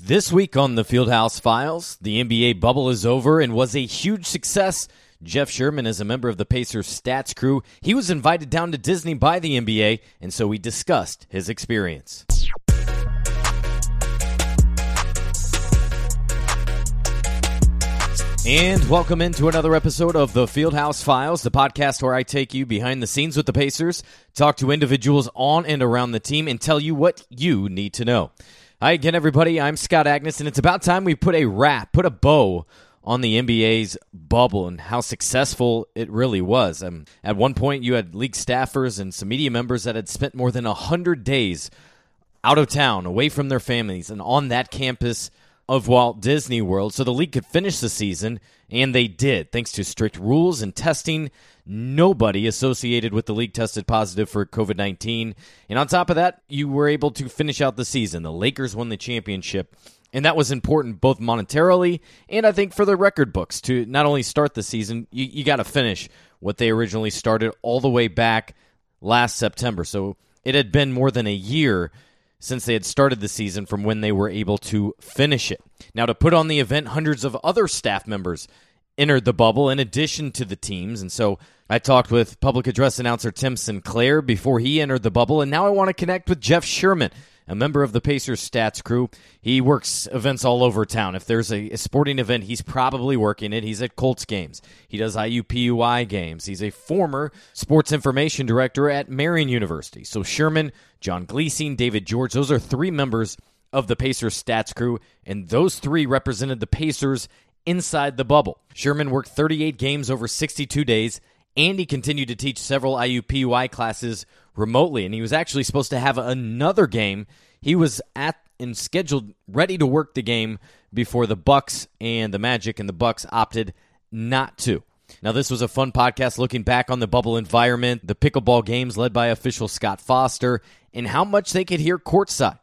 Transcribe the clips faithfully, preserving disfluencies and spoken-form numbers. This week on the Fieldhouse Files, the N B A bubble is over and was a huge success. Geoff Sherman is a member of the Pacers stats crew. He was invited down to Disney by the N B A, and so we discussed his experience. And welcome into another episode of the Fieldhouse Files, the podcast where I take you behind the scenes with the Pacers, talk to individuals on and around the team, and tell you what you need to know. Hi again, everybody. I'm Scott Agness, and it's about time we put a wrap, put a bow on the N B A's bubble and how successful it really was. Um, at one point, you had league staffers and some media members that had spent more than one hundred days out of town, away from their families, and on that campus of Walt Disney World, so the league could finish the season, and they did. Thanks to strict rules and testing, nobody associated with the league tested positive for covid nineteen. And on top of that, you were able to finish out the season. The Lakers won the championship, and that was important both monetarily and I think for the record books to not only start the season, you, you got to finish what they originally started all the way back last September. So it had been more than a year since they had started the season from when they were able to finish it. Now, to put on the event, hundreds of other staff members entered the bubble in addition to the teams. And so I talked with public address announcer Tim Sinclair before he entered the bubble. And now I want to connect with Geoff Sherman, a member of the Pacers stats crew. He works events all over town. If there's a, a sporting event, he's probably working it. He's at Colts games. He does I U P U I games. He's a former sports information director at Marion University. So Sherman, John Glasing, David George, those are three members of the Pacers stats crew. And those three represented the Pacers inside the bubble. Sherman worked thirty-eight games over sixty-two days, and he continued to teach several I U P U I classes remotely, and he was actually supposed to have another game. He was at and scheduled, ready to work the game before the Bucks and the Magic, and the Bucks opted not to. Now, this was a fun podcast looking back on the bubble environment, the pickleball games led by official Scott Foster, and how much they could hear courtside.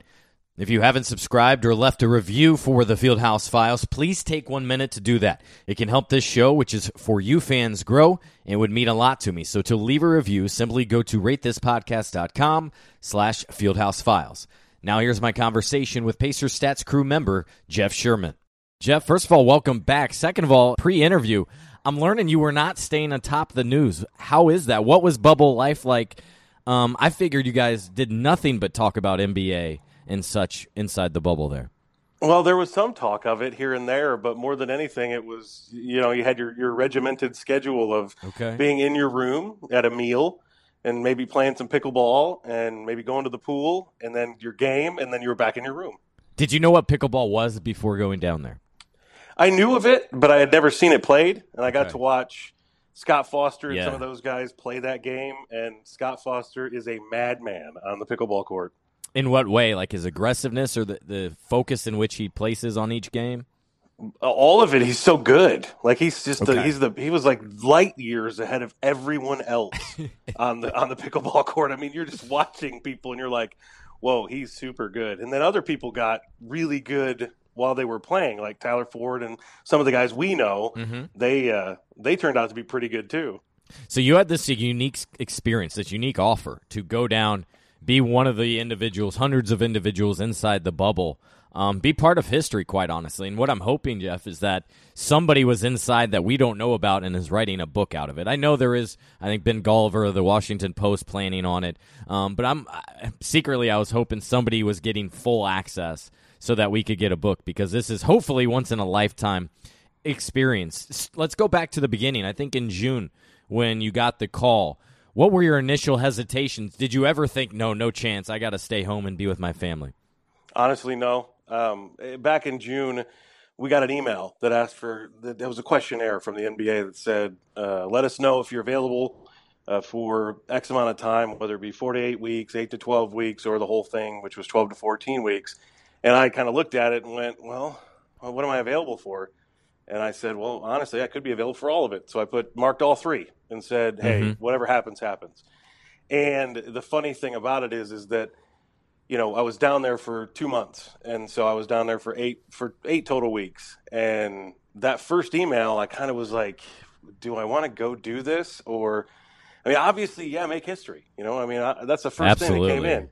If you haven't subscribed or left a review for the Fieldhouse Files, please take one minute to do that. It can help this show, which is for you fans, grow, and would mean a lot to me. So to leave a review, simply go to ratethispodcast.com slash Fieldhouse Files. Now here's my conversation with Pacers stats crew member Geoff Sherman. Geoff, first of all, welcome back. Second of all, pre-interview, I'm learning you were not staying on top of the news. How is that? What was bubble life like? Um, I figured you guys did nothing but talk about N B A and such inside the bubble there. Well, there was some talk of it here and there, but more than anything, it was, you know, you had your, your regimented schedule of okay. being in your room at a meal and maybe playing some pickleball and maybe going to the pool and then your game and then you were back in your room. Did you know what pickleball was before going down there? I knew of it, but I had never seen it played, and I got okay. to watch Scott Foster and yeah. some of those guys play that game, and Scott Foster is a madman on the pickleball court. In what way? Like his aggressiveness or the, the focus in which he places on each game? All of it. He's so good. Like he's just okay. the, he's the he was like light years ahead of everyone else on the on the pickleball court. I mean, you're just watching people and you're like, whoa, he's super good. And then other people got really good while they were playing, like Tyler Ford and some of the guys we know. Mm-hmm. They uh, they turned out to be pretty good too. So you had this unique experience, this unique offer to go down, be one of the individuals, hundreds of individuals inside the bubble, um, be part of history, quite honestly. And what I'm hoping, Geoff, is that somebody was inside that we don't know about and is writing a book out of it. I know there is, I think, Ben Golliver of the Washington Post planning on it, um, but I'm I, secretly I was hoping somebody was getting full access so that we could get a book, because this is hopefully once-in-a-lifetime experience. Let's go back to the beginning. I think in June when you got the call, what were your initial hesitations? Did you ever think, no, no chance, I got to stay home and be with my family? Honestly, no. Um, back in June, we got an email that asked for, there was a questionnaire from the N B A that said, uh, let us know if you're available uh, for X amount of time, whether it be four to eight weeks, eight to twelve weeks, or the whole thing, which was twelve to fourteen weeks. And I kind of looked at it and went, well, what am I available for? And I said, well, honestly, I could be available for all of it. So I put marked all three and said, hey, mm-hmm. whatever happens, happens. And the funny thing about it is, is that, you know, I was down there for two months. And so I was down there for eight, for eight total weeks. And that first email, I kind of was like, do I want to go do this? Or, I mean, obviously, yeah, make history. You know, I mean, I, that's the first Absolutely. thing that came in.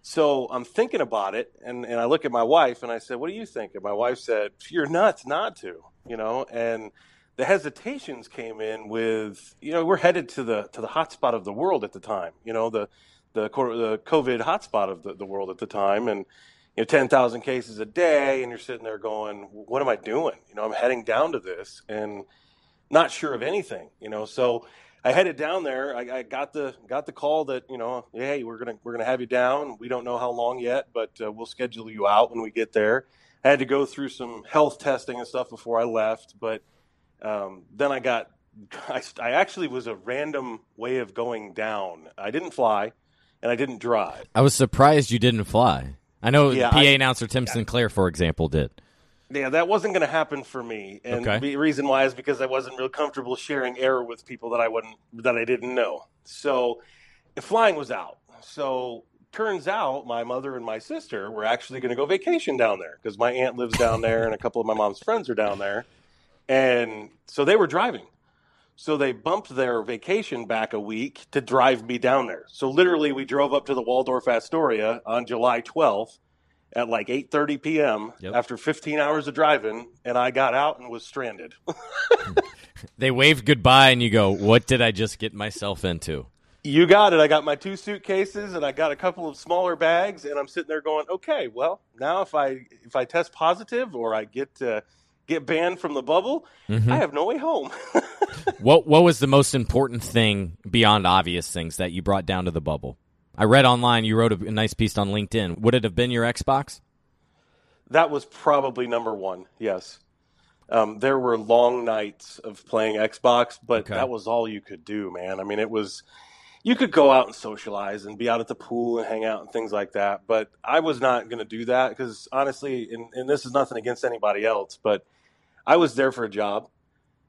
So I'm thinking about it, and, and I look at my wife, and I said, what do you think? And my wife said, you're nuts not to, you know. And the hesitations came in with, you know, we're headed to the to the hot spot of the world at the time, you know, the the, the COVID hot spot of the, the world at the time. And, you know, ten thousand cases a day, and you're sitting there going, what am I doing? You know, I'm heading down to this and not sure of anything, you know. So I headed down there. I, I got the got the call that, you know, hey, we're gonna we're gonna have you down. We don't know how long yet, but uh, we'll schedule you out when we get there. I had to go through some health testing and stuff before I left, but um, then I got I, I actually was a random way of going down. I didn't fly, and I didn't drive. I was surprised you didn't fly. I know yeah, P A I, announcer Tim yeah. Sinclair, for example, did. Yeah, that wasn't going to happen for me, and okay. the reason why is because I wasn't real comfortable sharing air with people that I wouldn't, that I didn't know. So, flying was out. So, turns out my mother and my sister were actually going to go vacation down there because my aunt lives down there, and a couple of my mom's friends are down there, and so they were driving. So they bumped their vacation back a week to drive me down there. So literally, we drove up to the Waldorf Astoria on July twelfth. At like eight thirty p.m. Yep. After fifteen hours of driving, and I got out and was stranded. They waved goodbye, and you go, what did I just get myself into? You got it. I got my two suitcases, and I got a couple of smaller bags, and I'm sitting there going, okay, well, now if I if I test positive or I get uh, get banned from the bubble, mm-hmm. I have no way home. What What was the most important thing beyond obvious things that you brought down to the bubble? I read online you wrote a nice piece on LinkedIn. Would it have been your Xbox? That was probably number one, yes. Um, there were long nights of playing Xbox, but okay. that was all you could do, man. I mean, it was – you could go out and socialize and be out at the pool and hang out and things like that, but I was not going to do that because, honestly, and, and this is nothing against anybody else, but I was there for a job.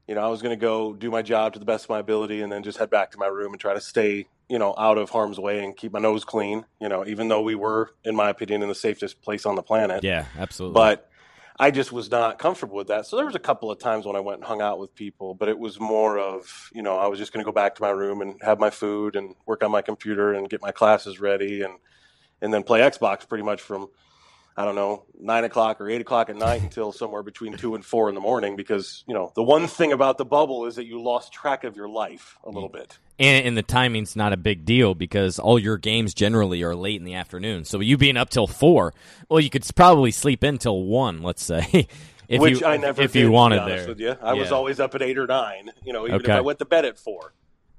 You know, I was going to go do my job to the best of my ability and then just head back to my room and try to stay – you know, out of harm's way and keep my nose clean, you know, even though we were, in my opinion, in the safest place on the planet. Yeah, absolutely. But I just was not comfortable with that. So there was a couple of times when I went and hung out with people, but it was more of, you know, I was just going to go back to my room and have my food and work on my computer and get my classes ready and, and then play Xbox pretty much from, I don't know, nine o'clock or eight o'clock at night until somewhere between two and four in the morning, because, you know, the one thing about the bubble is that you lost track of your life a little bit. And, and the timing's not a big deal because all your games generally are late in the afternoon. So you being up till four, well, you could probably sleep in till one, let's say. If Which you, I never if did, you wanted to be honest there. With you. I yeah. was always up at eight or nine, you know, even okay. if I went to bed at four.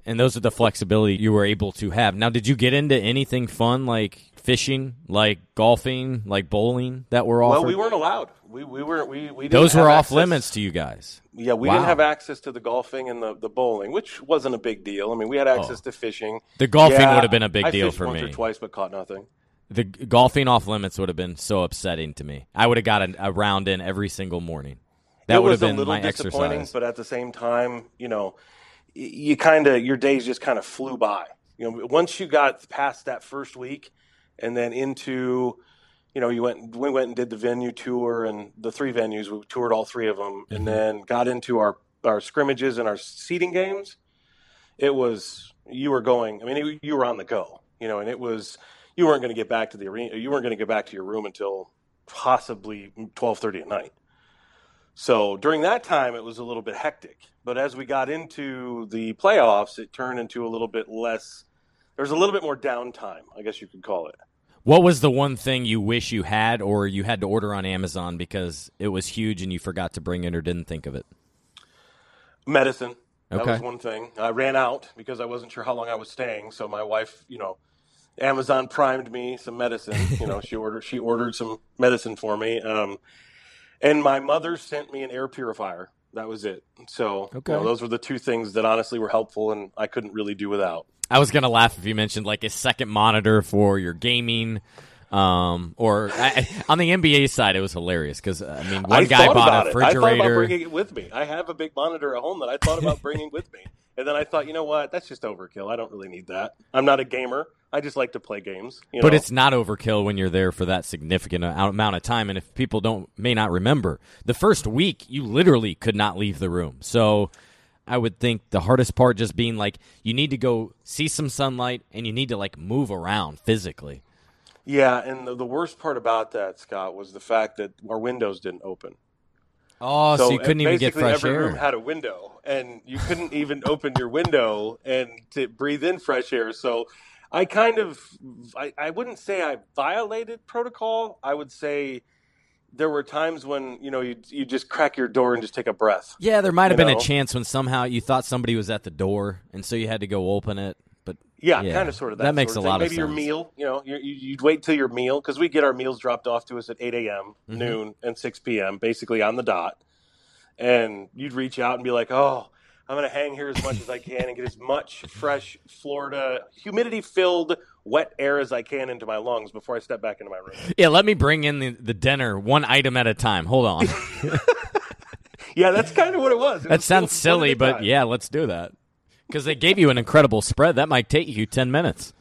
And those are the flexibility you were able to have. Now, did you get into anything fun like fishing, like golfing, like bowling that were offered? Well, we weren't allowed. We we were we we didn't those were off access. Limits to you guys. Yeah, we wow. didn't have access to the golfing and the, the bowling, which wasn't a big deal. I mean, we had access oh. to fishing. The golfing yeah, would have been a big I deal for me. I fished once or twice, but caught nothing. The golfing off limits would have been so upsetting to me. I would have got a, a round in every single morning. That it would was have been a little my disappointing, exercise. But at the same time, you know, you kind of your days just kind of flew by. You know, once you got past that first week. And then into, you know, you went. We went and did the venue tour and the three venues. We toured all three of them, mm-hmm. and then got into our, our scrimmages and our seeding games. It was you were going. I mean, it, you were on the go, you know, and it was you weren't going to get back to the arena. You weren't going to get back to your room until possibly twelve thirty at night. So during that time, it was a little bit hectic. But as we got into the playoffs, it turned into a little bit less. There's a little bit more downtime, I guess you could call it. What was the one thing you wish you had or you had to order on Amazon because it was huge and you forgot to bring it or didn't think of it? Medicine. That okay. was one thing. I ran out because I wasn't sure how long I was staying. So my wife, you know, Amazon primed me some medicine. You know, she ordered she ordered some medicine for me. Um, and my mother sent me an air purifier. That was it. So okay. you know, those were the two things that honestly were helpful and I couldn't really do without. I was going to laugh if you mentioned like a second monitor for your gaming, Um, or I, on the N B A side, it was hilarious because I mean, one I guy bought a refrigerator. It. I thought about bringing it with me. I have a big monitor at home that I thought about bringing with me, and then I thought, you know what? That's just overkill. I don't really need that. I'm not a gamer. I just like to play games. You but know? It's not overkill when you're there for that significant amount of time. And if people don't may not remember, the first week you literally could not leave the room. So I would think the hardest part just being like you need to go see some sunlight and you need to like move around physically. Yeah, and the, the worst part about that, Scott, was the fact that our windows didn't open. Oh, so, so you couldn't even get fresh every air. Every room had a window, and you couldn't even open your window and to breathe in fresh air. So I kind of – I wouldn't say I violated protocol. I would say there were times when, you know, you you just crack your door and just take a breath. Yeah, there might have been know? a chance when somehow you thought somebody was at the door, and so you had to go open it. But yeah, yeah, kind of sort of that. That makes sort of a lot Maybe of sense. Maybe your meal, you know, you, you'd wait till your meal because we get our meals dropped off to us at eight a.m., mm-hmm. noon, and six p.m., basically on the dot. And you'd reach out and be like, oh, I'm going to hang here as much as I can and get as much fresh Florida humidity-filled wet air as I can into my lungs before I step back into my room. Yeah, let me bring in the, the dinner one item at a time. Hold on. Yeah, that's kind of what it was. It that was sounds silly, but time. Yeah, let's do that. Because they gave you an incredible spread. That might take you ten minutes.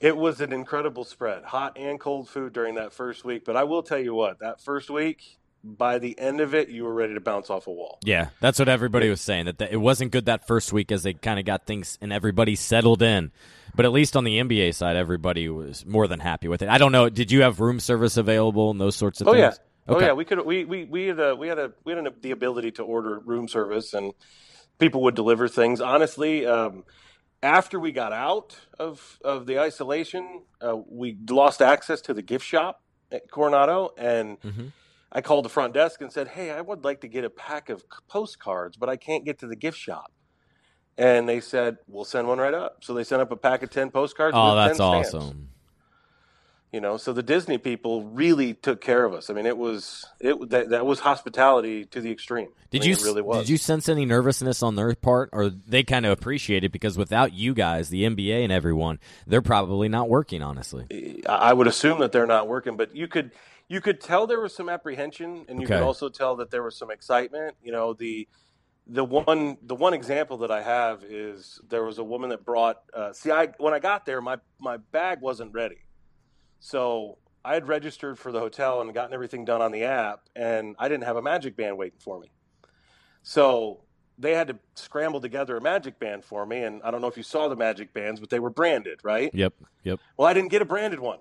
It was an incredible spread. Hot and cold food during that first week. But I will tell you what, that first week, by the end of it, you were ready to bounce off a wall. Yeah, that's what everybody was saying, that it wasn't good that first week as they kind of got things and everybody settled in. But at least on the N B A side, everybody was more than happy with it. I don't know. Did you have room service available and those sorts of oh, things? Yeah. Okay. Oh, yeah. We could. We, we, we had, a, we had, a, we had a, the ability to order room service and people would deliver things. Honestly, um, after we got out of, of the isolation, uh, we lost access to the gift shop at Coronado. And mm-hmm. I called the front desk and said, hey, I would like to get a pack of postcards, but I can't get to the gift shop. And they said, we'll send one right up. So they sent up a pack of ten postcards. Oh, that's awesome. You know, so the Disney people really took care of us. I mean, it was it that, that was hospitality to the extreme. Did I mean, you it really was. Did you sense any nervousness on their part, or they kind of appreciate it because without you guys, the N B A and everyone, they're probably not working. Honestly, I would assume that they're not working, but you could you could tell there was some apprehension, and you okay. could also tell that there was some excitement. You know, the the one the one example that I have is there was a woman that brought. Uh, see, I when I got there, my my bag wasn't ready. So I had registered for the hotel and gotten everything done on the app, and I didn't have a Magic band waiting for me. So they had to scramble together a Magic band for me, and I don't know if you saw the Magic bands, but they were branded, right? Yep, yep. Well, I didn't get a branded one.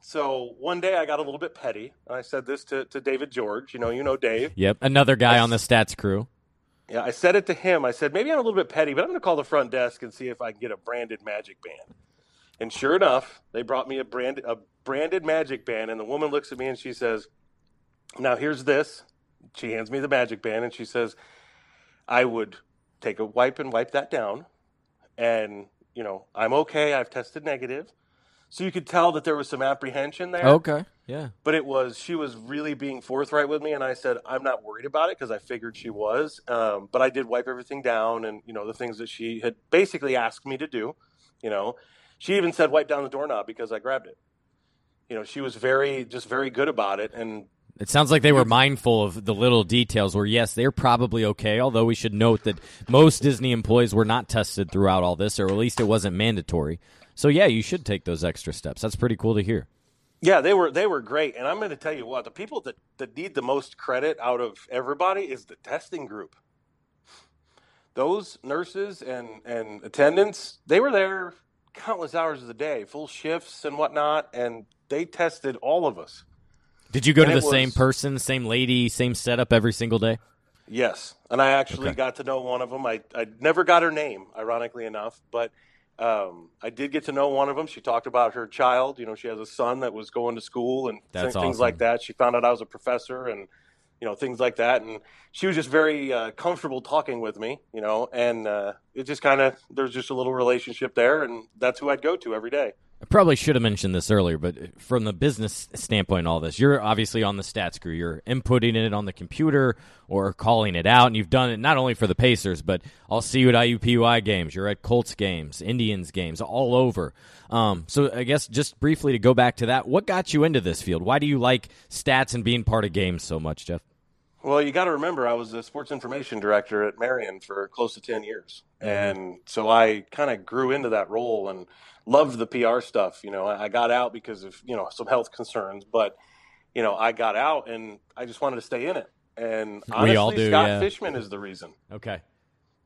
So one day I got a little bit petty, and I said this to, to David George. You know, you know Dave. Yep, another guy I, on the stats crew. Yeah, I said it to him. I said, maybe I'm a little bit petty, but I'm going to call the front desk and see if I can get a branded Magic band. And sure enough, they brought me a brand a branded Magic band, and the woman looks at me and she says, now here's this. She hands me the Magic band, and she says, I would take a wipe and wipe that down, and, you know, I'm okay. I've tested negative. So you could tell that there was some apprehension there. Okay, yeah. But it was she was really being forthright with me, and I said, I'm not worried about it because I figured she was. Um, but I did wipe everything down and, you know, the things that she had basically asked me to do, you know. She even said, wipe down the doorknob because I grabbed it. You know, she was very, just very good about it. And it sounds like they were mindful of the little details where, yes, they're probably okay, although we should note that most Disney employees were not tested throughout all this, or at least it wasn't mandatory. So, yeah, you should take those extra steps. That's pretty cool to hear. Yeah, they were they were great. And I'm going to tell you what, the people that, that need the most credit out of everybody is the testing group. Those nurses and, and attendants, they were there countless hours of the day, full shifts and whatnot, and they tested all of us. Did you go and to the was, same person, same lady, same setup every single day? Yes, and I actually okay. got to know one of them. I, I never got her name, ironically enough, but um, I did get to know one of them. She talked about her child. You know, she has a son that was going to school and That's things awesome. Like that. She found out I was a professor and, you know, things like that. And she was just very uh, comfortable talking with me, you know, and uh, it just kind of, there's just a little relationship there. And that's who I'd go to every day. I probably should have mentioned this earlier, but from the business standpoint, all this, you're obviously on the stats crew. You're inputting it on the computer or calling it out, and you've done it not only for the Pacers, but I'll see you at I U P U I games. You're at Colts games, Indians games, all over. Um, so I guess just briefly to go back to that, what got you into this field? Why do you like stats and being part of games so much, Geoff? Well, you got to remember, I was the sports information director at Marion for close to ten years. And so I kind of grew into that role and loved the P R stuff. You know, I got out because of, you know, some health concerns, but, you know, I got out and I just wanted to stay in it. And honestly, we all do, Scott yeah. Fishman is the reason. Okay.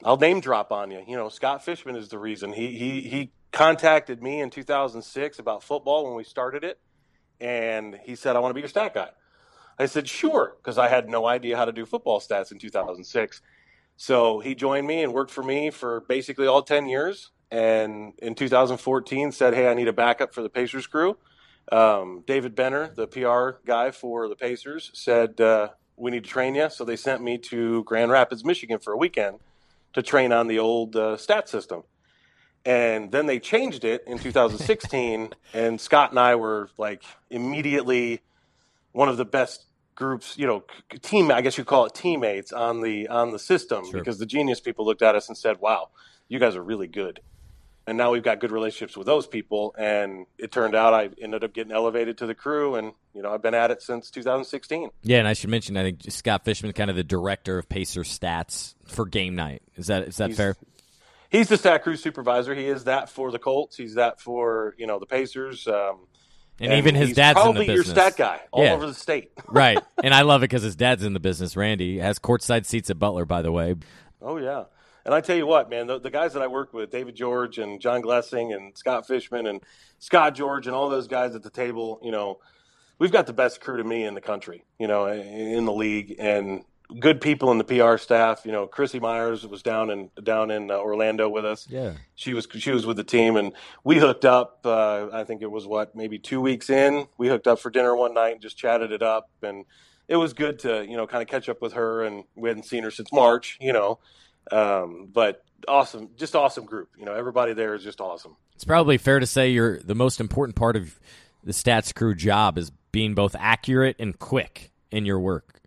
I'll name drop on you. You know, Scott Fishman is the reason. He, he, he contacted me in two thousand six about football when we started it. And he said, I want to be your stat guy. I said, sure, because I had no idea how to do football stats in two thousand six. So he joined me and worked for me for basically all ten years. And in two thousand fourteen said, hey, I need a backup for the Pacers crew. Um, David Benner, the P R guy for the Pacers, said, uh, we need to train you. So they sent me to Grand Rapids, Michigan for a weekend to train on the old uh, stat system. And then they changed it in two thousand sixteen. And Scott and I were like immediately one of the best groups, you know, team, I guess you call it teammates on the, on the system sure. because the genius people looked at us and said, wow, you guys are really good. And now we've got good relationships with those people. And it turned out I ended up getting elevated to the crew and, you know, I've been at it since two thousand sixteen. Yeah. And I should mention, I think Scott Fishman, kind of the director of Pacer stats for game night. Is that, is that he's, fair? He's the stat crew supervisor. He is that for the Colts. He's that for, you know, the Pacers, um, And, and even his dad's in the business. Probably your stat guy all yeah. over the state. Right. And I love it because his dad's in the business. Randy has courtside seats at Butler, by the way. Oh, yeah. And I tell you what, man, the, the guys that I work with, David George and John Glasing and Scott Fishman and Scott George and all those guys at the table, you know, we've got the best crew to me in the country, you know, in the league, and good people in the P R staff. You know, Chrissy Myers was down in down in uh, Orlando with us. Yeah, she was she was with the team, and we hooked up. Uh, I think it was what maybe two weeks in. We hooked up for dinner one night and just chatted it up, and it was good to you know kind of catch up with her. And we hadn't seen her since March, you know. Um, but awesome, just awesome group. You know, everybody there is just awesome. It's probably fair to say you're the most important part of the stats crew job is being both accurate and quick in your work.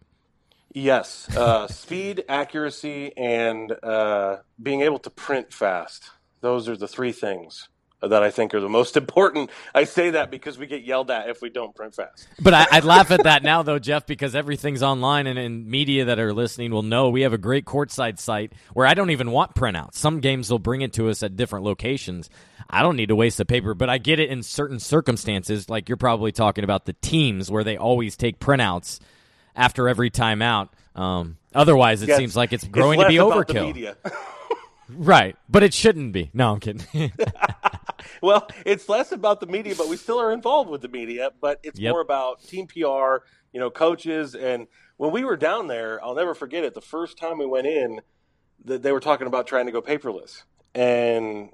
Yes, uh, speed, accuracy, and uh, being able to print fast. Those are the three things that I think are the most important. I say that because we get yelled at if we don't print fast. But I, I laugh at that now, though, Geoff, because everything's online, and, and media that are listening will know we have a great courtside site where I don't even want printouts. Some games will bring it to us at different locations. I don't need to waste the paper, but I get it in certain circumstances, like you're probably talking about the teams where they always take printouts after every timeout. Um, otherwise, it yeah, seems like it's growing it's to be overkill. Right, but it shouldn't be. No, I'm kidding. Well, it's less about the media, but we still are involved with the media, but it's yep. more about team P R, you know, coaches. And when we were down there, I'll never forget it, the first time we went in, they were talking about trying to go paperless. And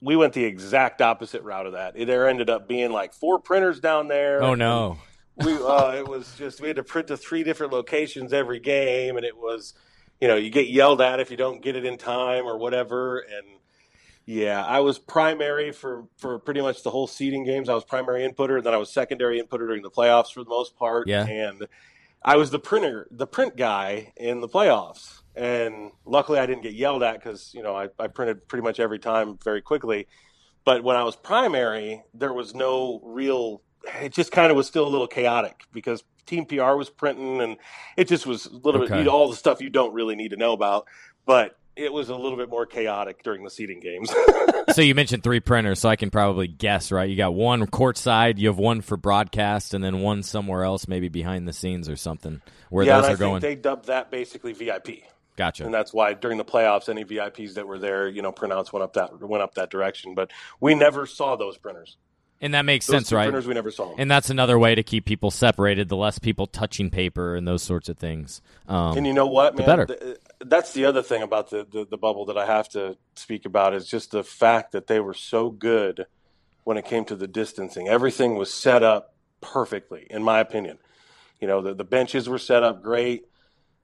we went the exact opposite route of that. There ended up being like four printers down there. Oh, no. We uh, it was just we had to print to three different locations every game, and it was, you know, you get yelled at if you don't get it in time or whatever. And yeah, I was primary for, for pretty much the whole seeding games. I was primary inputter, and then I was secondary inputter during the playoffs for the most part. Yeah. And I was the printer, the print guy in the playoffs. And luckily, I didn't get yelled at because you know I, I printed pretty much every time very quickly. But when I was primary, there was no real. It just kind of was still a little chaotic because team P R was printing and it just was a little okay. bit, you know, all the stuff you don't really need to know about, but it was a little bit more chaotic during the seeding games. So you mentioned three printers, so I can probably guess, right? You got one courtside, you have one for broadcast, and then one somewhere else, maybe behind the scenes or something where yeah, those and I are think going. They dubbed that basically V I P. Gotcha. And that's why during the playoffs, any V I Ps that were there, you know, printouts went up that, went up that direction, but we never saw those printers. And that makes those sense, right? Printers we never saw. And that's another way to keep people separated. The less people touching paper and those sorts of things. Um, and you know what, man? The better. The, that's the other thing about the, the, the bubble that I have to speak about is just the fact that they were so good when it came to the distancing. Everything was set up perfectly, in my opinion. You know, the, the benches were set up great.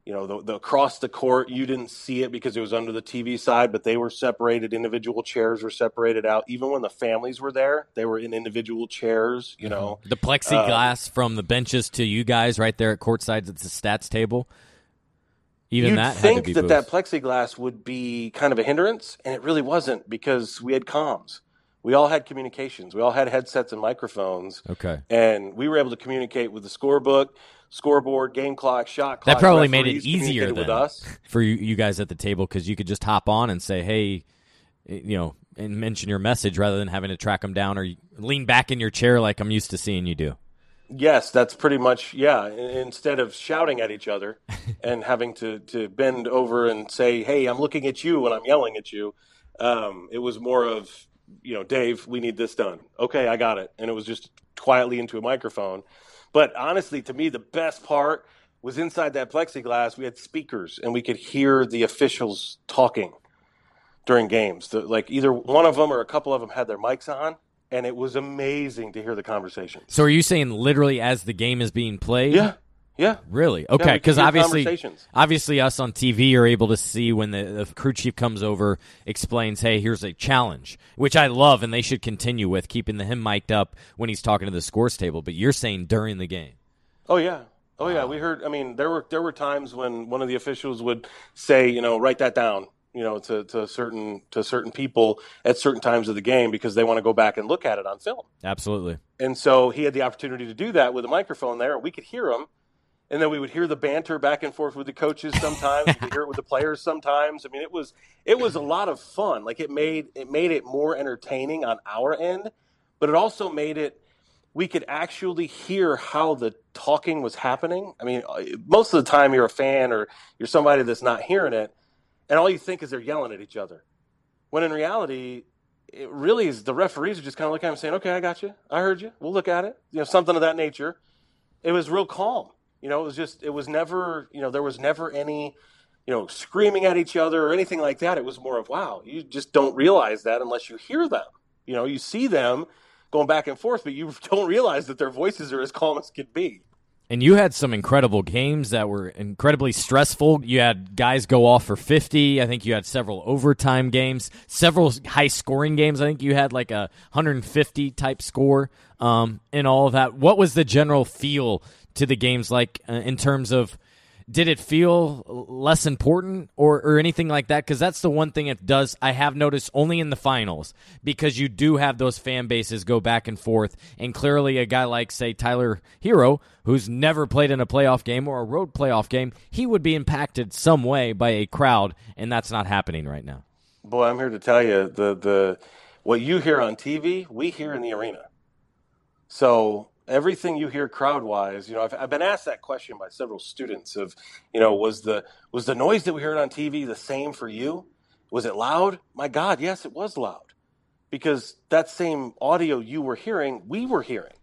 you know, the, the across the court, you didn't see it because it was under the T V side, but they were separated. Individual chairs were separated out. Even when the families were there, they were in individual chairs, you know. The plexiglass uh, from the benches to you guys right there at courtside at the stats table. Even you'd that think had to be that boost. That plexiglass would be kind of a hindrance, and it really wasn't because we had comms. We all had communications. We all had headsets and microphones. Okay. And we were able to communicate with the scorebook, scoreboard, game clock, shot clock. That probably made it easier then, with us. For you, you guys at the table, because you could just hop on and say, hey, you know, and mention your message rather than having to track them down or lean back in your chair like I'm used to seeing you do. Yes, that's pretty much, yeah. Instead of shouting at each other and having to, to bend over and say, hey, I'm looking at you and I'm yelling at you, um, it was more of, you know, Dave, we need this done. Okay, I got it. And it was just quietly into a microphone. But honestly, to me, the best part was inside that plexiglass, we had speakers and we could hear the officials talking during games. The, like either one of them or a couple of them had their mics on, and it was amazing to hear the conversation. So are you saying literally as the game is being played? Yeah. Yeah. Really? Okay, because yeah, obviously obviously us on T V are able to see when the, the crew chief comes over, explains, hey, here's a challenge, which I love, and they should continue with, keeping the him mic'd up when he's talking to the scores table. But you're saying during the game. Oh, yeah. Oh, yeah. Wow. We heard – I mean, there were there were times when one of the officials would say, you know, write that down, you know, to, to certain to certain people at certain times of the game because they want to go back and look at it on film. Absolutely. And so he had the opportunity to do that with a microphone there, and we could hear him. And then we would hear the banter back and forth with the coaches sometimes. We could hear it with the players sometimes. I mean, it was it was a lot of fun. Like it made it made it more entertaining on our end, but it also made it we could actually hear how the talking was happening. I mean, most of the time you're a fan or you're somebody that's not hearing it, and all you think is they're yelling at each other. When in reality, it really is the referees are just kind of looking at them saying, "Okay, I got you. I heard you. We'll look at it." You know, something of that nature. It was real calm. You know, it was just, it was never, you know, there was never any, you know, screaming at each other or anything like that. It was more of, wow, you just don't realize that unless you hear them. You know, you see them going back and forth, but you don't realize that their voices are as calm as could be. And you had some incredible games that were incredibly stressful. You had guys go off for fifty. I think you had several overtime games, several high-scoring games. I think you had like a one hundred fifty type score um, in all of that. What was the general feel to the games like uh, in terms of did it feel less important or, or anything like that? Because that's the one thing it does. I have noticed only in the finals because you do have those fan bases go back and forth. And clearly a guy like, say, Tyler Hero, who's never played in a playoff game or a road playoff game, he would be impacted some way by a crowd, and that's not happening right now. Boy, I'm here to tell you, the the what you hear on T V, we hear in the arena. So everything you hear crowd-wise, you know, I've, I've been asked that question by several students of, you know, was the was the noise that we heard on T V the same for you? Was it loud? My God, yes, it was loud. Because that same audio you were hearing, we were hearing.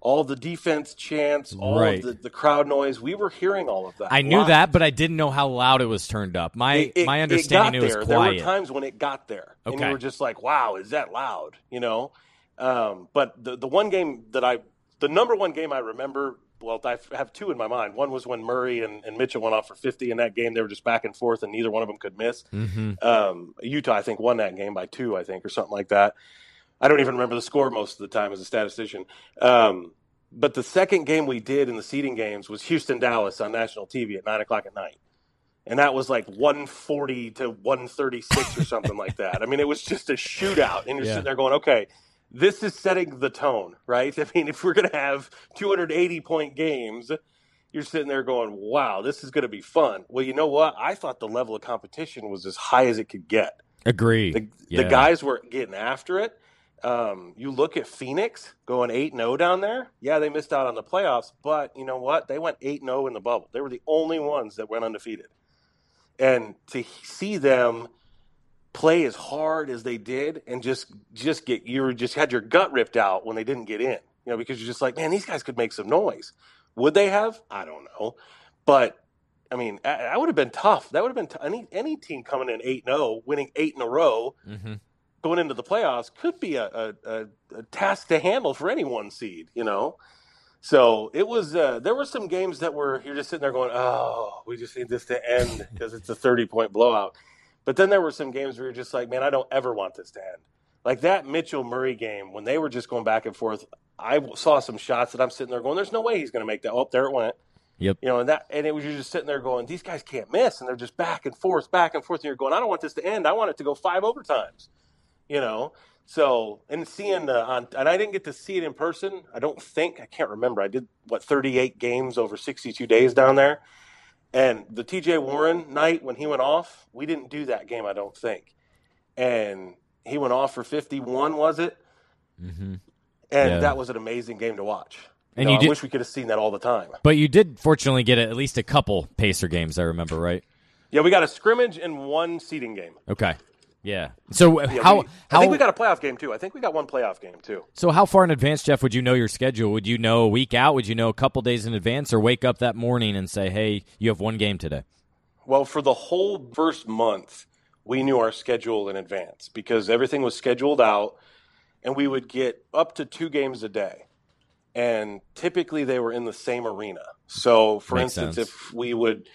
All the defense chants, all right. of the, the crowd noise, we were hearing all of that. I knew loud. that, but I didn't know how loud it was turned up. My it, it, my understanding it, it was quiet. There were times when it got there. Okay. And we were just like, wow, is that loud? You know? Um, but the the one game that I... The number one game I remember, well, I have two in my mind. One was when Murray and, and Mitchell went off for fifty in that game. They were just back and forth, and neither one of them could miss. Mm-hmm. Um, Utah, I think, won that game by two, I think, or something like that. I don't even remember the score most of the time as a statistician. Um, but the second game we did in the seeding games was Houston-Dallas on national T V at nine o'clock at night. And that was like one forty to one thirty-six or something like that. I mean, it was just a shootout, and you're yeah. sitting there going, okay, this is setting the tone, right? I mean, if we're going to have two hundred eighty point games, you're sitting there going, wow, this is going to be fun. Well, you know what? I thought the level of competition was as high as it could get. Agree. The, yeah. the guys were getting after it. Um, you look at Phoenix going eight and oh down there. Yeah, they missed out on the playoffs, but you know what? They went eight and oh in the bubble. They were the only ones that went undefeated. And to see them play as hard as they did and just just get you just had your gut ripped out when they didn't get in, you know, because you're just like, man, these guys could make some noise. Would they have? I don't know. But I mean, that would have been tough. That would have been t- any any team coming in eight and oh, winning eight in a row, mm-hmm. going into the playoffs could be a, a, a, a task to handle for any one seed, you know. So it was, uh, there were some games that were, you're just sitting there going, oh, we just need this to end because it's a thirty point blowout. But then there were some games where you're just like, man, I don't ever want this to end. Like that Mitchell Murray game, when they were just going back and forth, I saw some shots that I'm sitting there going, there's no way he's going to make that. Oh, there it went. Yep. You know, and that, and it was, you're just sitting there going, these guys can't miss. And they're just back and forth, back and forth. And you're going, I don't want this to end. I want it to go five overtimes, you know? So, and seeing the, on, and I didn't get to see it in person. I don't think, I can't remember. I did what, thirty-eight games over sixty-two days down there. And the T J Warren night when he went off, we didn't do that game, I don't think. And he went off for fifty-one, was it? Mm-hmm. And yeah. That was an amazing game to watch. And no, you did, I wish we could have seen that all the time. But you did fortunately get at least a couple Pacer games, I remember, right? Yeah, we got a scrimmage and one seeding game. Okay. Yeah. So yeah, how, we, how I think we got a playoff game too. I think we got one playoff game too. So how far in advance, Geoff, would you know your schedule? Would you know a week out? Would you know a couple days in advance, or wake up that morning and say, "Hey, you have one game today"? Well, for the whole first month, we knew our schedule in advance because everything was scheduled out, and we would get up to two games a day. And typically, they were in the same arena. So, for Makes instance, sense. if we would.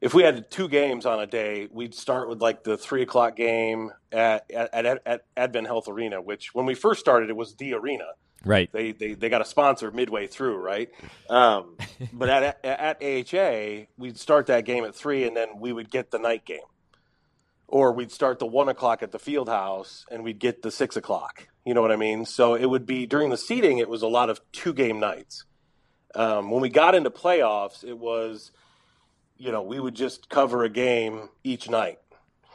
If we had two games on a day, we'd start with like the three o'clock game at at, at at Advent Health Arena, which when we first started, it was the arena. Right. They they they got a sponsor midway through, right? Um, but at, at at A H A, we'd start that game at three, and then we would get the night game, or we'd start the one o'clock at the Fieldhouse, and we'd get the six o'clock. You know what I mean? So it would be during the seeding, it was a lot of two game nights. Um, when we got into playoffs, it was. You know, we would just cover a game each night,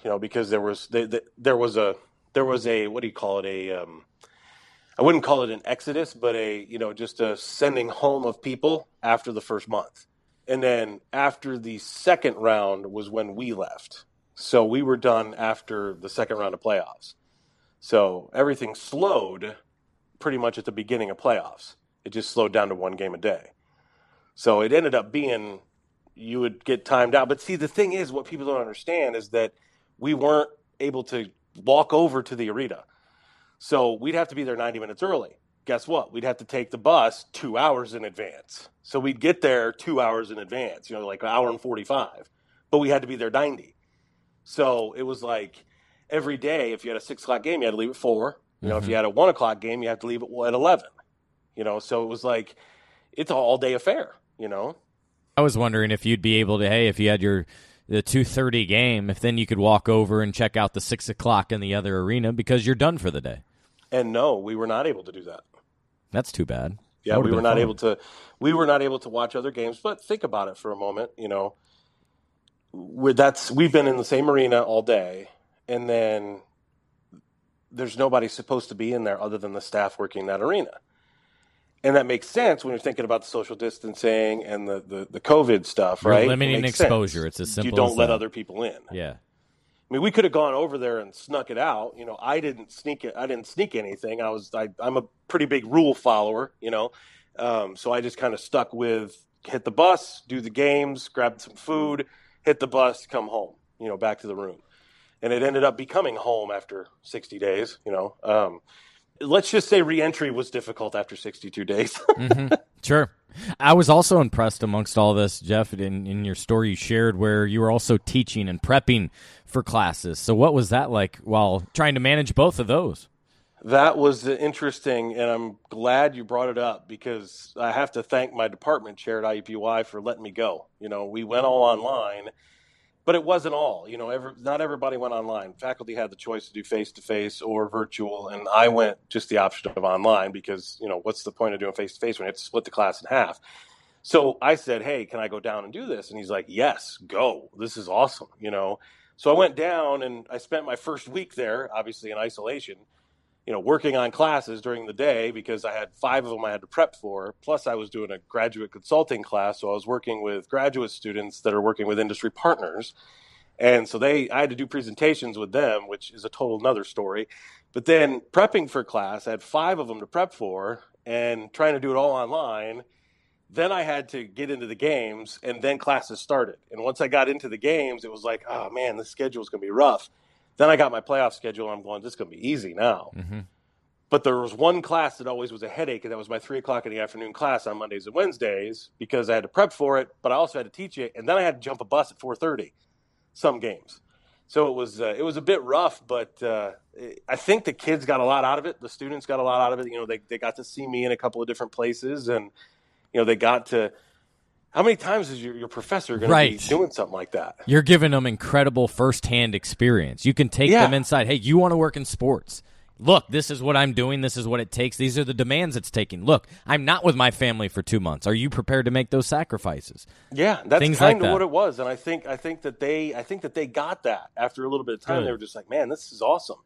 you know, because there was they, they, there was a there was a what do you call it a um, I wouldn't call it an exodus, but a you know just a sending home of people after the first month, and then after the second round was when we left, so we were done after the second round of playoffs, so everything slowed pretty much at the beginning of playoffs. It just slowed down to one game a day, so it ended up being. You would get timed out. But see, the thing is, what people don't understand is that we weren't able to walk over to the arena. So we'd have to be there ninety minutes early. Guess what? We'd have to take the bus two hours in advance. So we'd get there two hours in advance, you know, like an hour and forty-five. But we had to be there ninety. So it was like every day, if you had a six o'clock game, you had to leave at four. You know, mm-hmm. If you had a one o'clock game, you had to leave at eleven. You know, so it was like it's an all-day affair, you know. I was wondering if you'd be able to, hey, if you had your the two thirty game, if then you could walk over and check out the six o'clock in the other arena because you're done for the day. And no, we were not able to do that. That's too bad. Yeah, we were not fun. able to we were not able to watch other games, but think about it for a moment, you know. We're, that's we've been in the same arena all day, and then there's nobody supposed to be in there other than the staff working that arena. And that makes sense when you're thinking about the social distancing and the, the, the COVID stuff, right? You're limiting exposure. Sense. It's as simple as that. You don't let that. Other people in. Yeah. I mean, we could have gone over there and snuck it out. You know, I didn't sneak it. I didn't sneak anything. I was, I, I'm a pretty big rule follower, you know. Um, so I just kind of stuck with hit the bus, do the games, grab some food, hit the bus, come home, you know, back to the room. And it ended up becoming home after sixty days, you know. Um Let's just say reentry was difficult after sixty-two days. mm-hmm. Sure. I was also impressed amongst all this, Geoff, in, in your story you shared where you were also teaching and prepping for classes. So what was that like while trying to manage both of those? That was interesting, and I'm glad you brought it up because I have to thank my department chair at I U P U I for letting me go. You know, we went all online, but it wasn't all. You know, every, not everybody went online. Faculty had the choice to do face-to-face or virtual, and I went just the option of online because, you know, what's the point of doing face-to-face when you have to split the class in half? So I said, hey, can I go down and do this? And he's like, yes, go. This is awesome, you know. So I went down, and I spent my first week there, obviously in isolation, you know, working on classes during the day because I had five of them I had to prep for, plus I was doing a graduate consulting class, so I was working with graduate students that are working with industry partners, and so they I had to do presentations with them, which is a total another story, but then prepping for class, I had five of them to prep for, and trying to do it all online, then I had to get into the games, and then classes started, and once I got into the games, it was like, oh man, this schedule's going to be rough. Then I got my playoff schedule, and I'm going, this is going to be easy now. Mm-hmm. But there was one class that always was a headache, and that was my three o'clock in the afternoon class on Mondays and Wednesdays, because I had to prep for it, but I also had to teach it, and then I had to jump a bus at four thirty some games. So it was uh, it was a bit rough, but uh, I think the kids got a lot out of it. The students got a lot out of it. You know, they they got to see me in a couple of different places, and, you know, they got to – how many times is your, your professor going right. to be doing something like that? You're giving them incredible firsthand experience. You can take yeah. them inside. Hey, you want to work in sports. Look, this is what I'm doing. This is what it takes. These are the demands it's taking. Look, I'm not with my family for two months. Are you prepared to make those sacrifices? Yeah, that's Things kind like of that. What it was. And I think I think that they I think that they got that after a little bit of time. Good. They were just like, man, this is awesome.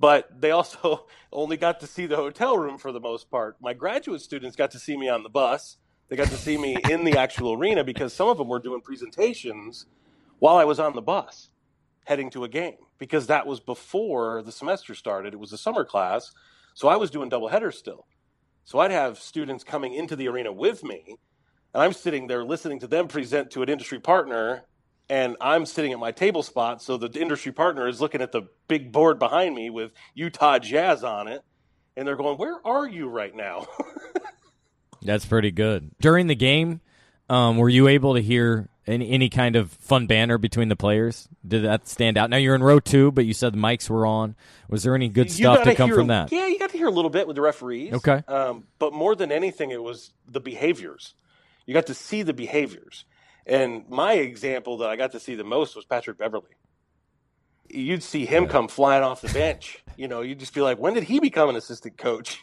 But they also only got to see the hotel room for the most part. My graduate students got to see me on the bus. They got to see me in the actual arena, because some of them were doing presentations while I was on the bus heading to a game, because that was before the semester started. It was a summer class, so I was doing doubleheaders still. So I'd have students coming into the arena with me, and I'm sitting there listening to them present to an industry partner, and I'm sitting at my table spot, so the industry partner is looking at the big board behind me with Utah Jazz on it, and they're going, "Where are you right now?" That's pretty good. During the game, um, were you able to hear any, any kind of fun banter between the players? Did that stand out? Now, you're in row two, but you said the mics were on. Was there any good stuff to come hear, from that? Yeah, you got to hear a little bit with the referees. Okay. Um, but more than anything, it was the behaviors. You got to see the behaviors. And my example that I got to see the most was Patrick Beverley. You'd see him yeah. come flying off the bench. You know, you'd just be like, when did he become an assistant coach?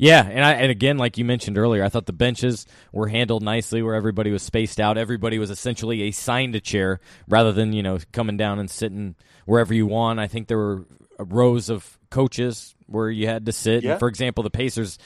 Yeah, and I and again, like you mentioned earlier, I thought the benches were handled nicely, where everybody was spaced out. Everybody was essentially assigned a chair rather than, you know, coming down and sitting wherever you want. I think there were rows of coaches where you had to sit. Yeah. And for example, the Pacers,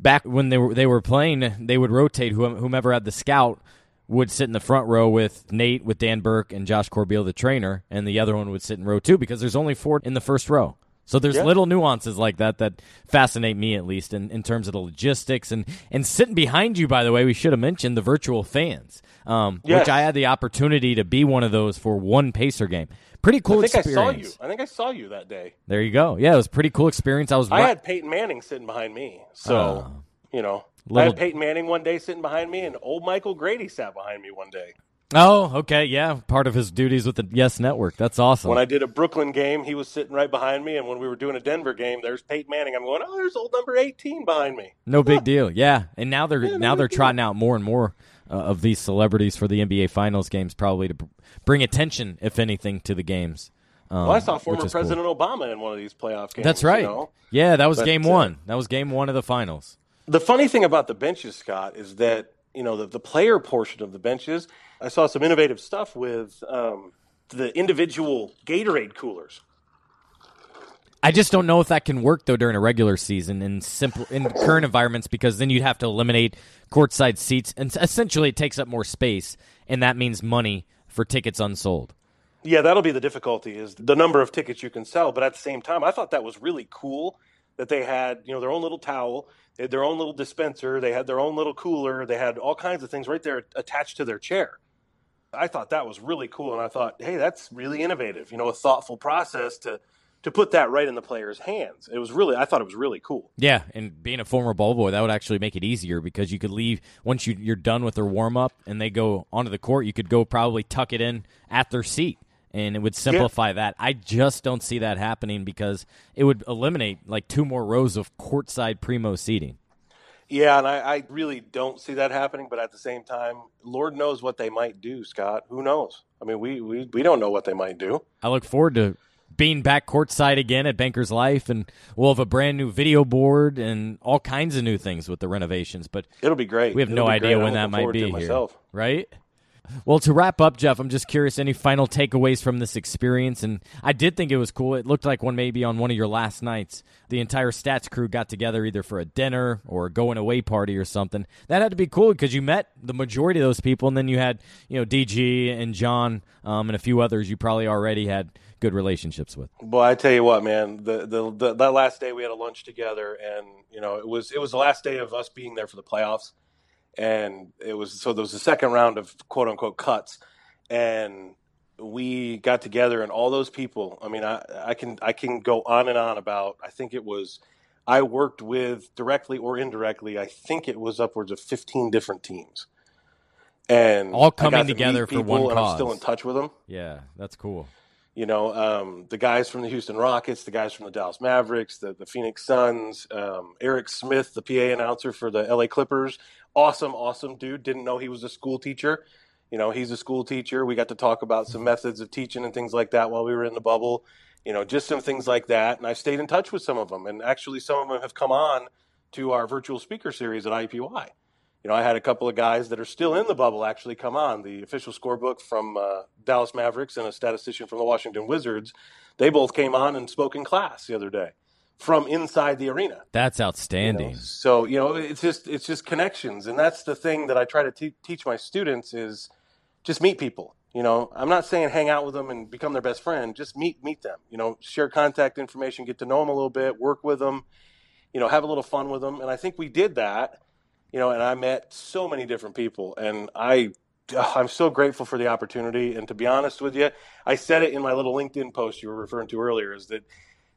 back when they were they were playing, they would rotate whomever had the scout would sit in the front row with Nate, with Dan Burke, and Josh Corbeil, the trainer, and the other one would sit in row two, because there's only four in the first row. So there's yeah. little nuances like that that fascinate me, at least, in, in terms of the logistics. And, and sitting behind you, by the way, we should have mentioned the virtual fans, um, yes. which I had the opportunity to be one of those for one Pacer game. Pretty cool experience. I think experience. I saw you. I think I saw you that day. There you go. Yeah, it was a pretty cool experience. I was. I right- had Peyton Manning sitting behind me. So, uh, you know, little... I had Peyton Manning one day sitting behind me, and old Michael Grady sat behind me one day. Oh, okay, yeah, part of his duties with the Yes Network. That's awesome. When I did a Brooklyn game, he was sitting right behind me, and when we were doing a Denver game, there's Peyton Manning. I'm going, oh, there's old number eighteen behind me. No big deal, yeah. And now they're yeah, now they're trotting out more and more uh, of these celebrities for the N B A Finals games, probably to b- bring attention, if anything, to the games. Um, well, I saw former President cool. Obama in one of these playoff games. That's right. You know? Yeah, that was but, game one. Uh, that was game one of the finals. The funny thing about the benches, Scott, is that, you know, the, the player portion of the benches, I saw some innovative stuff with um, the individual Gatorade coolers. I just don't know if that can work, though, during a regular season in simple in current environments, because then you'd have to eliminate courtside seats, and essentially it takes up more space, and that means money for tickets unsold. Yeah, that'll be the difficulty, is the number of tickets you can sell. But at the same time, I thought that was really cool that they had, you know, their own little towel. They had their own little dispenser. They had their own little cooler. They had all kinds of things right there attached to their chair. I thought that was really cool, and I thought, hey, that's really innovative. You know, a thoughtful process to to put that right in the player's hands. It was really, I thought it was really cool. Yeah, and being a former ball boy, that would actually make it easier, because you could leave once you, you're done with their warm up and they go onto the court. You could go probably tuck it in at their seat, and it would simplify yeah. that. I just don't see that happening, because it would eliminate like two more rows of courtside primo seating. Yeah, and I, I really don't see that happening. But at the same time, Lord knows what they might do, Scott. Who knows? I mean, we, we, we don't know what they might do. I look forward to being back courtside again at Bankers Life, and we'll have a brand new video board and all kinds of new things with the renovations. But it'll be great. We have it'll no idea when that might be here, myself. Right? Well, to wrap up, Geoff, I'm just curious, any final takeaways from this experience? And I did think it was cool. It looked like one maybe on one of your last nights. The entire stats crew got together either for a dinner or a going-away party or something. That had to be cool, because you met the majority of those people, and then you had, you know, D G and John um, and a few others you probably already had good relationships with. Boy, I tell you what, man, the, the, the that last day we had a lunch together, and, you know, it was it was the last day of us being there for the playoffs. And it was, so there was the second round of quote unquote cuts. And we got together, and all those people, I mean, I, I can I can go on and on about, I think it was, I worked with directly or indirectly, I think it was upwards of fifteen different teams. And all coming together for one cause. And I'm still in touch with them. Yeah, that's cool. You know, um, the guys from the Houston Rockets, the guys from the Dallas Mavericks, the, the Phoenix Suns, um, Eric Smith, the P A announcer for the L A Clippers. Awesome, awesome dude. Didn't know he was a school teacher. You know, he's a school teacher. We got to talk about some methods of teaching and things like that while we were in the bubble. You know, just some things like that. And I've stayed in touch with some of them. And actually, some of them have come on to our virtual speaker series at I U P U I. You know, I had a couple of guys that are still in the bubble actually come on. The official scorebook from uh, Dallas Mavericks and a statistician from the Washington Wizards, they both came on and spoke in class the other day from inside the arena. That's outstanding. You know? So, you know, it's just it's just connections. And that's the thing that I try to te- teach my students is just meet people. You know, I'm not saying hang out with them and become their best friend. Just meet meet them. You know, share contact information, get to know them a little bit, work with them, you know, have a little fun with them. And I think we did that. You know, and I met so many different people, and I, I'm so grateful for the opportunity. And to be honest with you, I said it in my little LinkedIn post you were referring to earlier, is that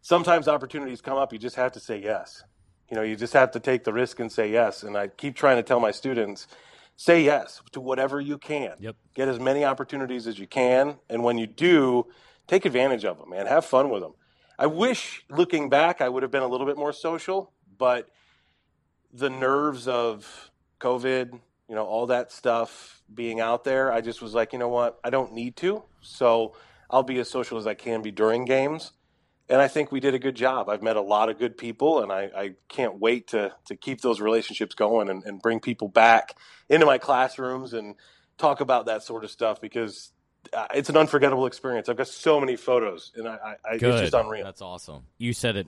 sometimes opportunities come up, you just have to say yes. You know, you just have to take the risk and say yes. And I keep trying to tell my students, say yes to whatever you can. Yep. Get as many opportunities as you can, and when you do, take advantage of them, man. Have fun with them. I wish, looking back, I would have been a little bit more social, but the nerves of COVID, you know, all that stuff being out there, I just was like, you know what, I don't need to. So I'll be as social as I can be during games. And I think we did a good job. I've met a lot of good people, and I, I can't wait to to keep those relationships going and, and bring people back into my classrooms and talk about that sort of stuff, because it's an unforgettable experience. I've got so many photos, and I, I it's just unreal. That's awesome. You said it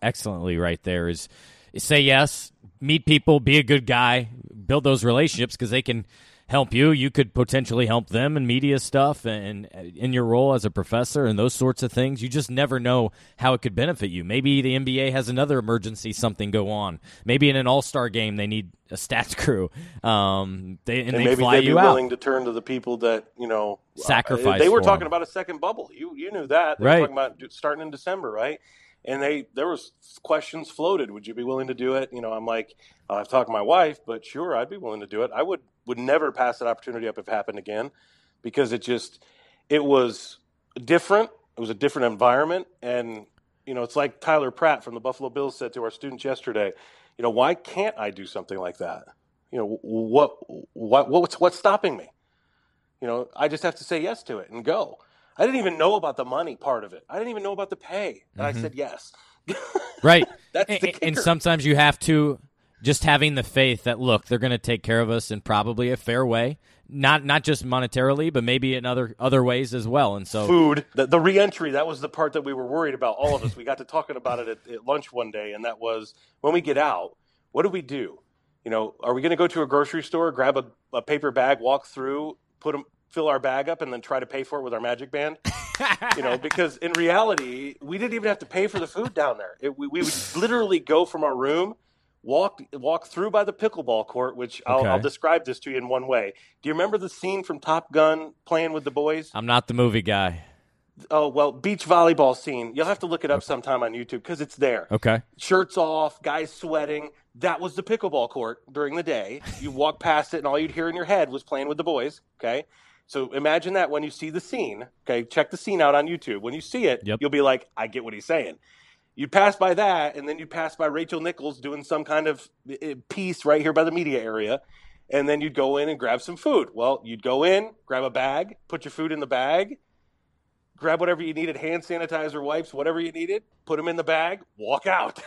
excellently right there is – say yes, meet people, be a good guy, build those relationships because they can help you. You could potentially help them in media stuff and in your role as a professor and those sorts of things. You just never know how it could benefit you. Maybe the N B A has another emergency, something go on. Maybe in an all-star game they need a stats crew. Um, they, and, and they maybe fly they'd be you willing out. To turn to the people that, you know, sacrifice. They were talking them. About a second bubble. You you knew that. They right. were talking about starting in December, right? And they there was questions floated. Would you be willing to do it? You know, I'm like, uh, I've talked to my wife, but sure, I'd be willing to do it. I would, would never pass that opportunity up if it happened again, because it just, it was different. It was a different environment. And, you know, it's like Tyler Pratt from the Buffalo Bills said to our students yesterday, you know, why can't I do something like that? You know, what, what what's what's stopping me? You know, I just have to say yes to it and go. I didn't even know about the money part of it. I didn't even know about the pay. And mm-hmm. I said yes. Right. That's and, the kicker. And sometimes you have to just having the faith that, look, they're going to take care of us in probably a fair way, not not just monetarily, but maybe in other other ways as well. And so food, the, the reentry, that was the part that we were worried about, all of us. We got to talking about it at, at lunch one day, and that was when we get out, what do we do? You know, are we going to go to a grocery store, grab a, a paper bag, walk through, put them, fill our bag up, and then try to pay for it with our Magic Band? You know, because in reality, we didn't even have to pay for the food down there. It, we, we would literally go from our room, walk walk through by the pickleball court, which I'll, okay. I'll describe this to you in one way. Do you remember the scene from Top Gun playing with the boys? I'm not the movie guy. Oh, well, beach volleyball scene. You'll have to look it up sometime on YouTube because it's there. Okay. Shirts off, guys sweating. That was the pickleball court during the day. You walk past it, and all you'd hear in your head was playing with the boys, okay? So imagine that when you see the scene, okay, check the scene out on YouTube. When you see it, yep. You'll be like, I get what he's saying. You pass by that, and then you pass by Rachel Nichols doing some kind of piece right here by the media area, and then you'd go in and grab some food. Well, you'd go in, grab a bag, put your food in the bag, grab whatever you needed, hand sanitizer, wipes, whatever you needed, put them in the bag, walk out.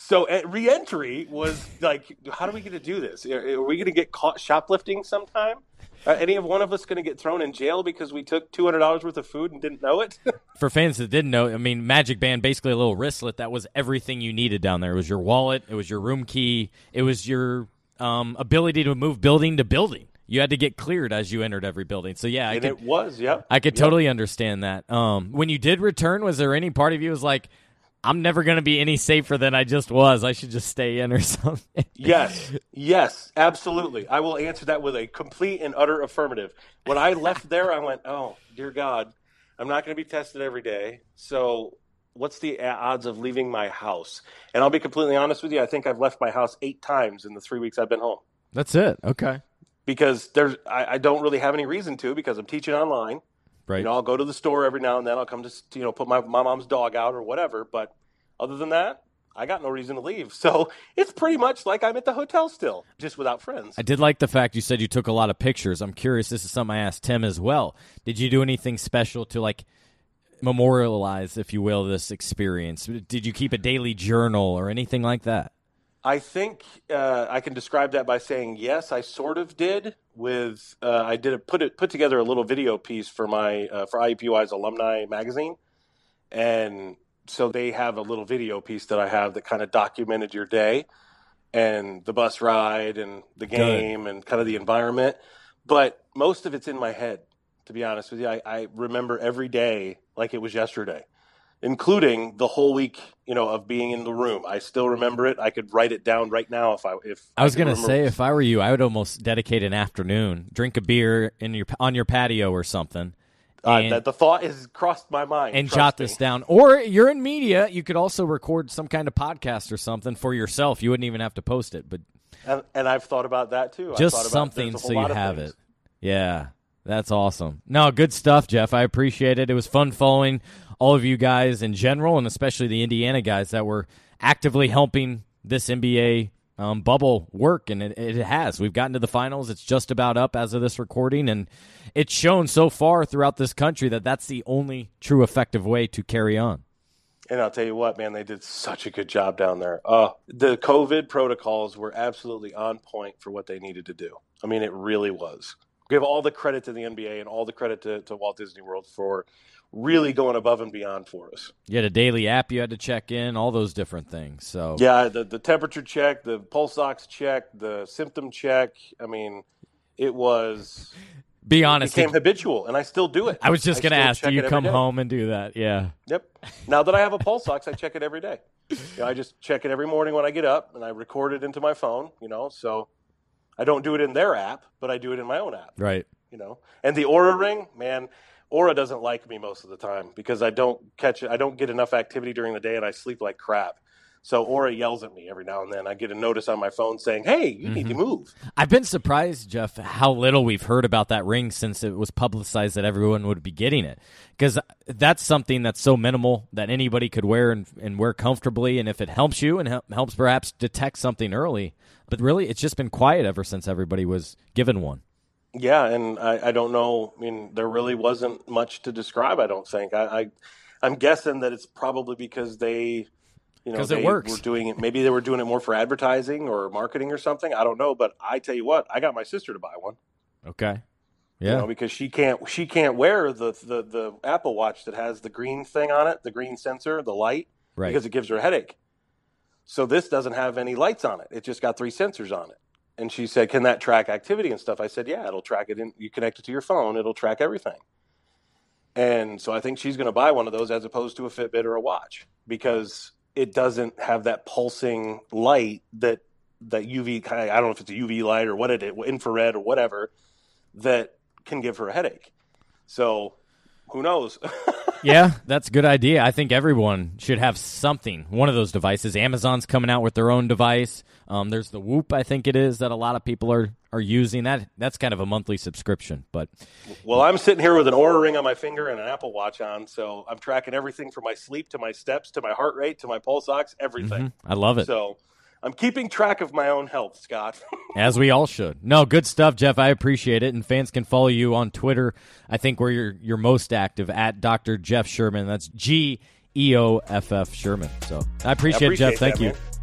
So at re-entry was like, how do we get to do this? Are we going to get caught shoplifting sometime? Are any of one of us going to get thrown in jail because we took two hundred dollars worth of food and didn't know it? For fans that didn't know, I mean, Magic Band, basically a little wristlet, that was everything you needed down there. It was your wallet. It was your room key. It was your um, ability to move building to building. You had to get cleared as you entered every building. So, yeah. I and could, it was, yeah. I could yep. totally understand that. Um, when you did return, was there any part of you was like, I'm never going to be any safer than I just was. I should just stay in or something. Yes, yes, absolutely. I will answer that with a complete and utter affirmative. When I left there, I went, oh, dear God, I'm not going to be tested every day. So what's the odds of leaving my house? And I'll be completely honest with you. I think I've left my house eight times in the three weeks I've been home. That's it. Okay. Because there's, I, I don't really have any reason to because I'm teaching online. Right. You know, I'll go to the store every now and then. I'll come to, you know, put my, my mom's dog out or whatever. But other than that, I got no reason to leave. So it's pretty much like I'm at the hotel still, just without friends. I did like the fact you said you took a lot of pictures. I'm curious. This is something I asked Tim as well. Did you do anything special to, like, memorialize, if you will, this experience? Did you keep a daily journal or anything like that? I think uh, I can describe that by saying, yes, I sort of did with uh, I did a, put it put together a little video piece for my uh, for I U P U I's alumni magazine. And so they have a little video piece that I have that kind of documented your day and the bus ride and the game and kind of the environment. But most of it's in my head, to be honest with you. I, I remember every day like it was yesterday, including the whole week, you know, of being in the room. I still remember it. I could write it down right now if I if I was going to say, if I were you, I would almost dedicate an afternoon, drink a beer in your on your patio or something. And, uh, that the thought has crossed my mind. And jot this down. Or you're in media, you could also record some kind of podcast or something for yourself. You wouldn't even have to post it. But and, and I've thought about that too. Just I thought about, something so you have it. Yeah, that's awesome. No, good stuff, Geoff. I appreciate it. It was fun following all of you guys in general, and especially the Indiana guys that were actively helping this N B A um, bubble work, and it, it has. We've gotten to the finals. It's just about up as of this recording, and it's shown so far throughout this country that that's the only true effective way to carry on. And I'll tell you what, man, they did such a good job down there. Uh, the COVID protocols were absolutely on point for what they needed to do. I mean, it really was. Give all the credit to the N B A and all the credit to, to Walt Disney World for really going above and beyond for us. You had a daily app you had to check in, all those different things. So yeah, the, the temperature check, the pulse ox check, the symptom check. I mean, it was Be honest, it became it, habitual, and I still do it. I was just going to ask, do you come home and do that? Yeah. Yep. Now that I have a pulse ox, I check it every day. You know, I just check it every morning when I get up, and I record it into my phone, you know, so I don't do it in their app, but I do it in my own app. Right. You know, and the Oura Ring, man, Oura doesn't like me most of the time because I don't catch it. I don't get enough activity during the day, and I sleep like crap. So Oura yells at me every now and then. I get a notice on my phone saying, hey, you mm-hmm. need to move. I've been surprised, Geoff, how little we've heard about that ring since it was publicized that everyone would be getting it, because that's something that's so minimal that anybody could wear and, and wear comfortably, and if it helps you and helps perhaps detect something early. But really, it's just been quiet ever since everybody was given one. Yeah, and I, I don't know. I mean, there really wasn't much to describe, I don't think. I, I, I'm guessing that it's probably because they... Because you know, it works. Were doing it, maybe they were doing it more for advertising or marketing or something. I don't know, but I tell you what, I got my sister to buy one. Okay, yeah, you know, because she can't she can't wear the, the the Apple Watch that has the green thing on it, the green sensor, the light, right? Because it gives her a headache. So this doesn't have any lights on it; it just got three sensors on it. And she said, "Can that track activity and stuff?" I said, "Yeah, it'll track it. In, you connect it to your phone; it'll track everything." And so I think she's going to buy one of those as opposed to a Fitbit or a watch because it doesn't have that pulsing light that that U V kind of, I don't know if it's a U V light or what it is, infrared or whatever, that can give her a headache. So who knows? Yeah, that's a good idea. I think everyone should have something, one of those devices. Amazon's coming out with their own device. Um, there's the Whoop, I think it is, that a lot of people are, are using. That That's kind of a monthly subscription. But well, I'm sitting here with an Oura Ring on my finger and an Apple Watch on, so I'm tracking everything from my sleep to my steps to my heart rate to my pulse ox, everything. Mm-hmm. I love it. So I'm keeping track of my own health, Scott. As we all should. No, good stuff, Geoff. I appreciate it. And fans can follow you on Twitter, I think, where you're you're most active, at Doctor Geoff Sherman. That's G E O F F Sherman. So I appreciate, I appreciate it, Geoff. Thank that, you. Man.